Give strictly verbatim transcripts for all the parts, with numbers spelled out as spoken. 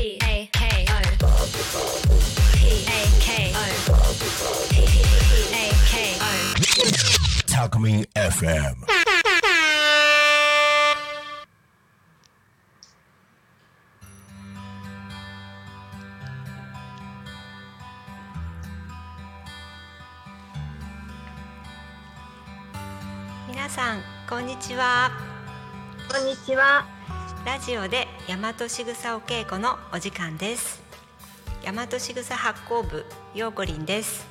ピーエーケーオー ピーエーケーオー Talkmin エフエム 皆さんこんにちは。こんにちは。ラジオで大和しぐさお稽古のお時間です。大和しぐさ発行部ようこりんです。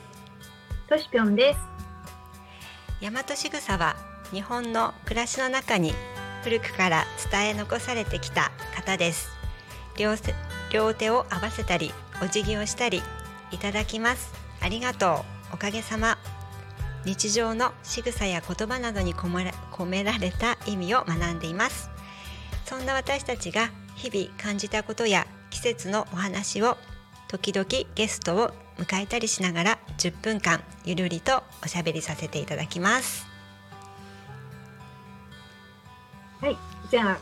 としぴょんです。大和しぐさは日本の暮らしの中に古くから伝え残されてきた型です。 両, 両手を合わせたりお辞儀をしたりいただきますありがとうおかげさま日常の仕草や言葉などに込められた意味を学んでいます。そんな私たちが日々感じたことや季節のお話を時々ゲストを迎えたりしながらじゅっぷんかんゆるりとおしゃべりさせていただきます。はい、じゃあ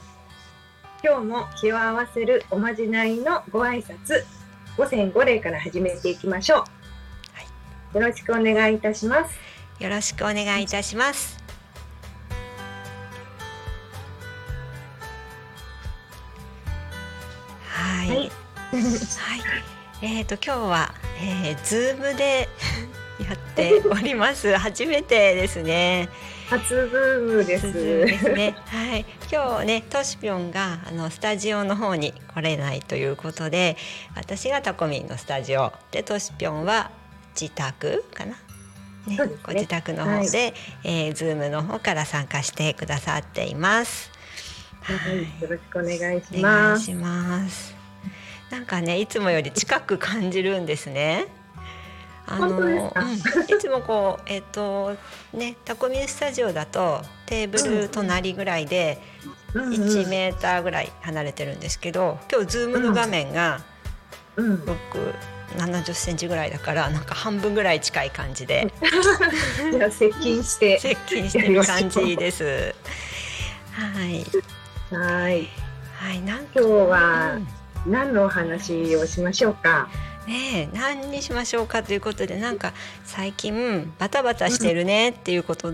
今日も気を合わせるおまじないのご挨拶ごせんごれいから始めていきましょう、はい、よろしくお願いいたします。よろしくお願いいたします。はいはい、えーと今日は、えー、Zoom でやっております。初めてですね。初Zoomです。ですね。はい。今日ね、としぴょんがあのスタジオの方に来れないということで、私がタコミンのスタジオで、としぴょんは自宅かな。ね、そうですね。ご自宅の方で、はい、えー、Zoom の方から参加してくださっています。はい。よろしくお願いします。お願いします。なんかね、いつもより近く感じるんですね。あの、うん、いつもこう、えっとね、タコミンスタジオだとテーブル隣ぐらいでいちメーターぐらい離れてるんですけど、今日ズームの画面がろくじゅうななじゅっセンチぐらいだから、なんか半分ぐらい近い感じでじゃあ接近して接近してる感じです。はいはいはい、なんか今日は、うん、何のお話をしましょうか、ね、え何にしましょうかということで、なんか最近バタバタしてるねっていうこと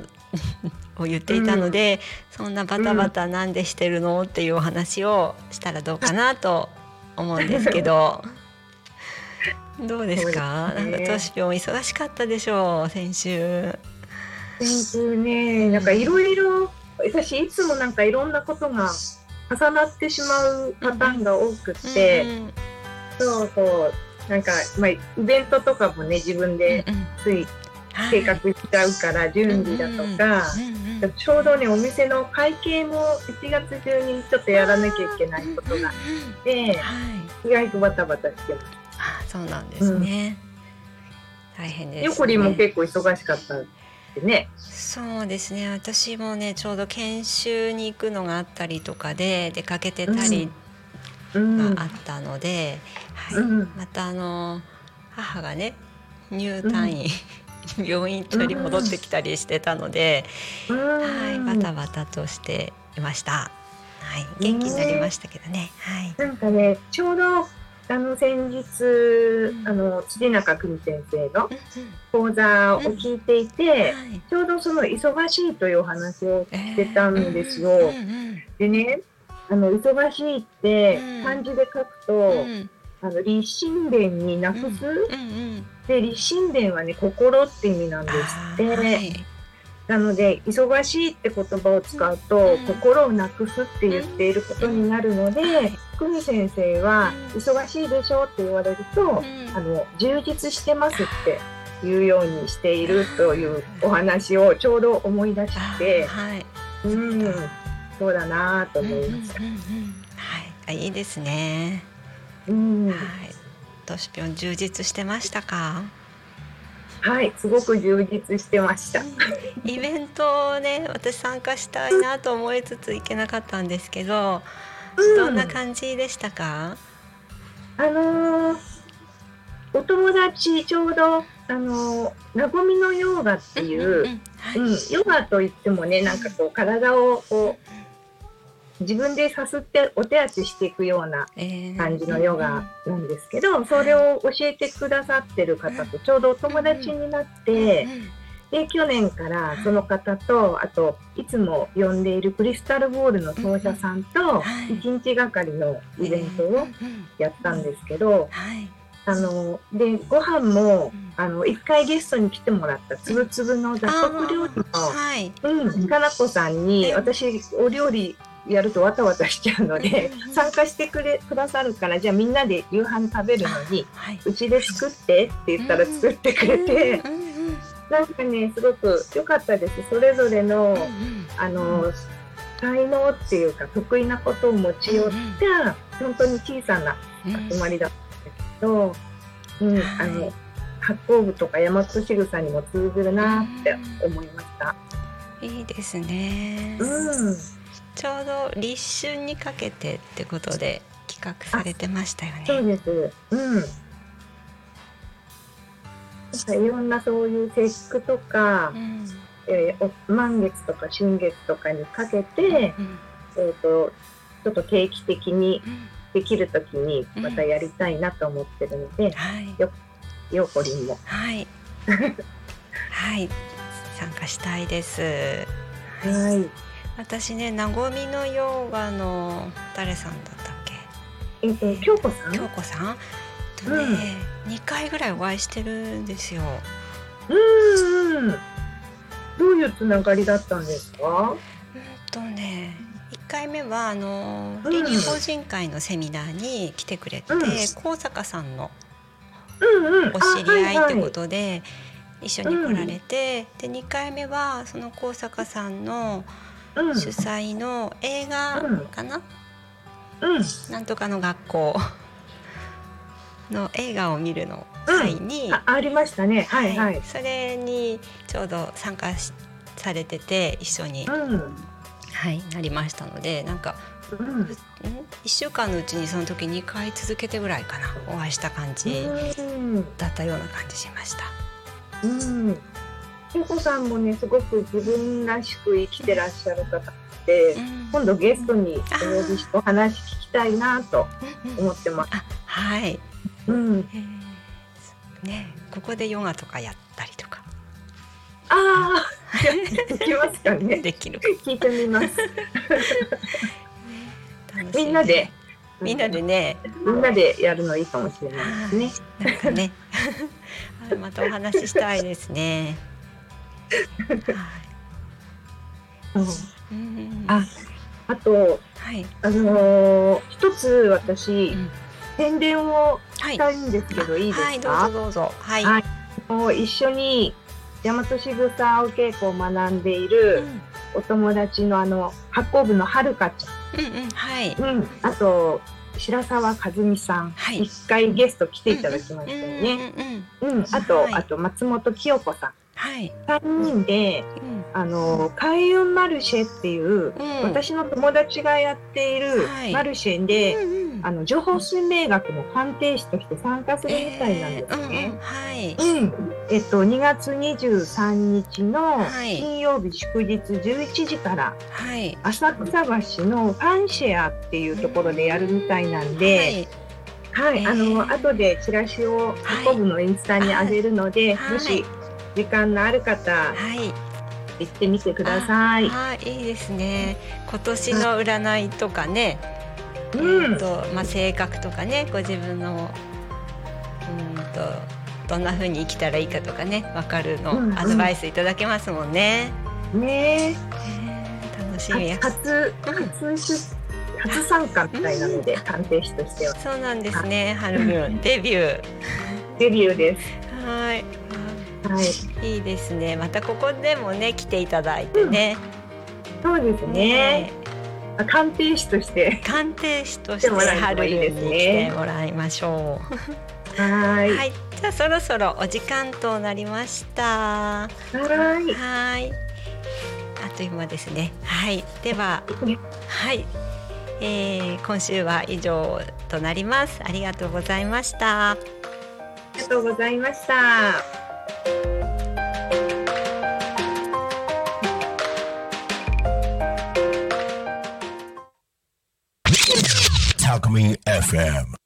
を言っていたので、うん、そんなバタバタなんでしてるのっていうお話をしたらどうかなと思うんですけどどうですか？なんかとしぴょん忙しかったでしょう先週。先週ね、なんかいろいろ私いつもなんかいろんなことが重なってしまうパターンが多くって、うんうん、そうそうなんか、まあ、イベントとかもね自分でつい計画しちゃうから、うんうん、準備だとか、うんうん、ちょうどねお店の会計もいちがつ中にちょっとやらなきゃいけないことがあって、うんうんはい、意外とバタバタしてます。あ、そうなんですね、うん、大変ですね。よこりも結構忙しかったね。そうですね、私もねちょうど研修に行くのがあったりとかで出かけてたりがあったので、うんうんはい、またあの母がね入退院、うん、病院取り戻ってきたりしてたので、うんはい、バタバタとしていました、はい、元気になりましたけどね、はい、なんかねちょうどあの先日あの辻中久美先生の講座を聞いていて、ちょうどその忙しいというお話をしてたんですよ。でね、あの忙しいって漢字で書くとあの立身殿になくすで、立身殿はね心って意味なんですって。なので忙しいって言葉を使うと心をなくすって言っていることになるので、久美先生は忙しいでしょって言われるとあの充実してますって言うようにしているというお話をちょうど思い出して、うん、そうだなと思いました。はい、いいですね。うん、はい、としぴょん充実してましたか？はい、すごく充実してました。イベントをね、私参加したいなと思いつつ行けなかったんですけど、うん、どんな感じでしたか？あのー、お友達ちょうど、あのー、なごみのヨガっていう、うんうんうんはいうん、ヨガといってもね、なんかこう体をこう自分でさすってお手当てしていくような感じのヨガなんですけど、それを教えてくださってる方とちょうどお友達になって、で去年からその方と、あといつも呼んでいるクリスタルボールの奏者さんといちにちがかりのイベントをやったんですけど、あのでご飯もあのいっかいゲストに来てもらったつぶつぶの雑穀料理の、はいうん、かなこさんに私お料理やるとわたわたしちゃうので参加してくれくださるから、じゃあみんなで夕飯食べるのにうちで作ってって言ったら作ってくれて、なんかねすごく良かったです。それぞれのあの才能っていうか得意なことを持ち寄った本当に小さな集まりだったんですけど、うん、あの発酵部とか大和しぐさにも通ずるなって思いました。いいですね。うんちょうど立春にかけてってことで企画されてましたよね。そうです、うん、なんかいろんなそういう節句とか、うんえー、満月とか春月とかにかけて、うんうんえー、とちょっと定期的にできるときにまたやりたいなと思ってるので、うんはい、よ, ようこりんも、はいはい、参加したいです、はいはい私ね、なごみのヨガの誰さんだったっけ、えっと、京子さん京子さん、えっとねうん、にかいぐらいお会いしてるんですよ。うんうんどういうつながりだったんですか。えっとね、いっかいめはあの倫理法人会のセミナーに来てくれて、うん、高坂さんのお知り合いってことで、うんうんはいはい、一緒に来られて、うん、でにかいめはその高坂さんのうん、主催の映画かな、うんうん、なんとかの学校の映画を見るの際に、うん、あ, ありましたね、はいはいはい、それにちょうど参加されてて一緒に、うんはい、なりましたのでなんか、うん、いっしゅうかんのうちにその時にかい続けてぐらいかなお会いした感じだったような感じしました。うんうんゆこさんもねすごく自分らしく生きてらっしゃる方って、うん、今度ゲストにお呼びしてお話聞きたいなと思ってます。あはい、うんね、ここでヨガとかやったりとかあできますかねできる聞いてみます楽しい、ね、みんなでみんなでね、みんなでやるのいいかもしれないですねなんかねまたお話ししたいですねはいうん、あ, あと、はいあのー、一つ私、うん、宣伝をしたいんですけど、はい、いいですか、はい、どうぞどうぞ、はいはい、もう一緒に大和しぐさお稽古を学んでいるお友達のあの発酵部のはるかちゃん、うんうんはいうん、あと白沢和美さん、はい、いっかいゲスト来ていただきましたよね、うんうんうんうん、あと、はい、あと松本清子さんはい、さんにんで、うん、あの開運マルシェっていう、うん、私の友達がやっているマルシェで、はいうんうん、あの情報水明学の鑑定士として参加するみたいなんですね。にがつにじゅうさんにちの金曜日祝日じゅういちじから、はい、浅草橋のファンシェアっていうところでやるみたいなんで、うんはいはいえー、あの後でチラシを運ぶのインスタにあげるので、はい、もし時間のある方、はい、行ってみてください。ああいいですね。今年の占いとかね、うんえーとまあ、性格とかね、ご自分のうんとどんな風に生きたらいいかとかね、分かるの、うんうん、アドバイスいただけますもんね。ねえー、楽しみや。初初初参加みたいなので、うん、鑑定士としては。そうなんですね。ハル君デビューデビューです。はい。はい、いいですね。またここでもね来ていただいてね、うん、そうですね、ね鑑定士として鑑定士として春に来てもらいましょうはい、はい、じゃあそろそろお時間となりました。はい、はいあっという間ですね。はいでははい、えー、今週は以上となります。ありがとうございました。ありがとうございました。タクミン エフエム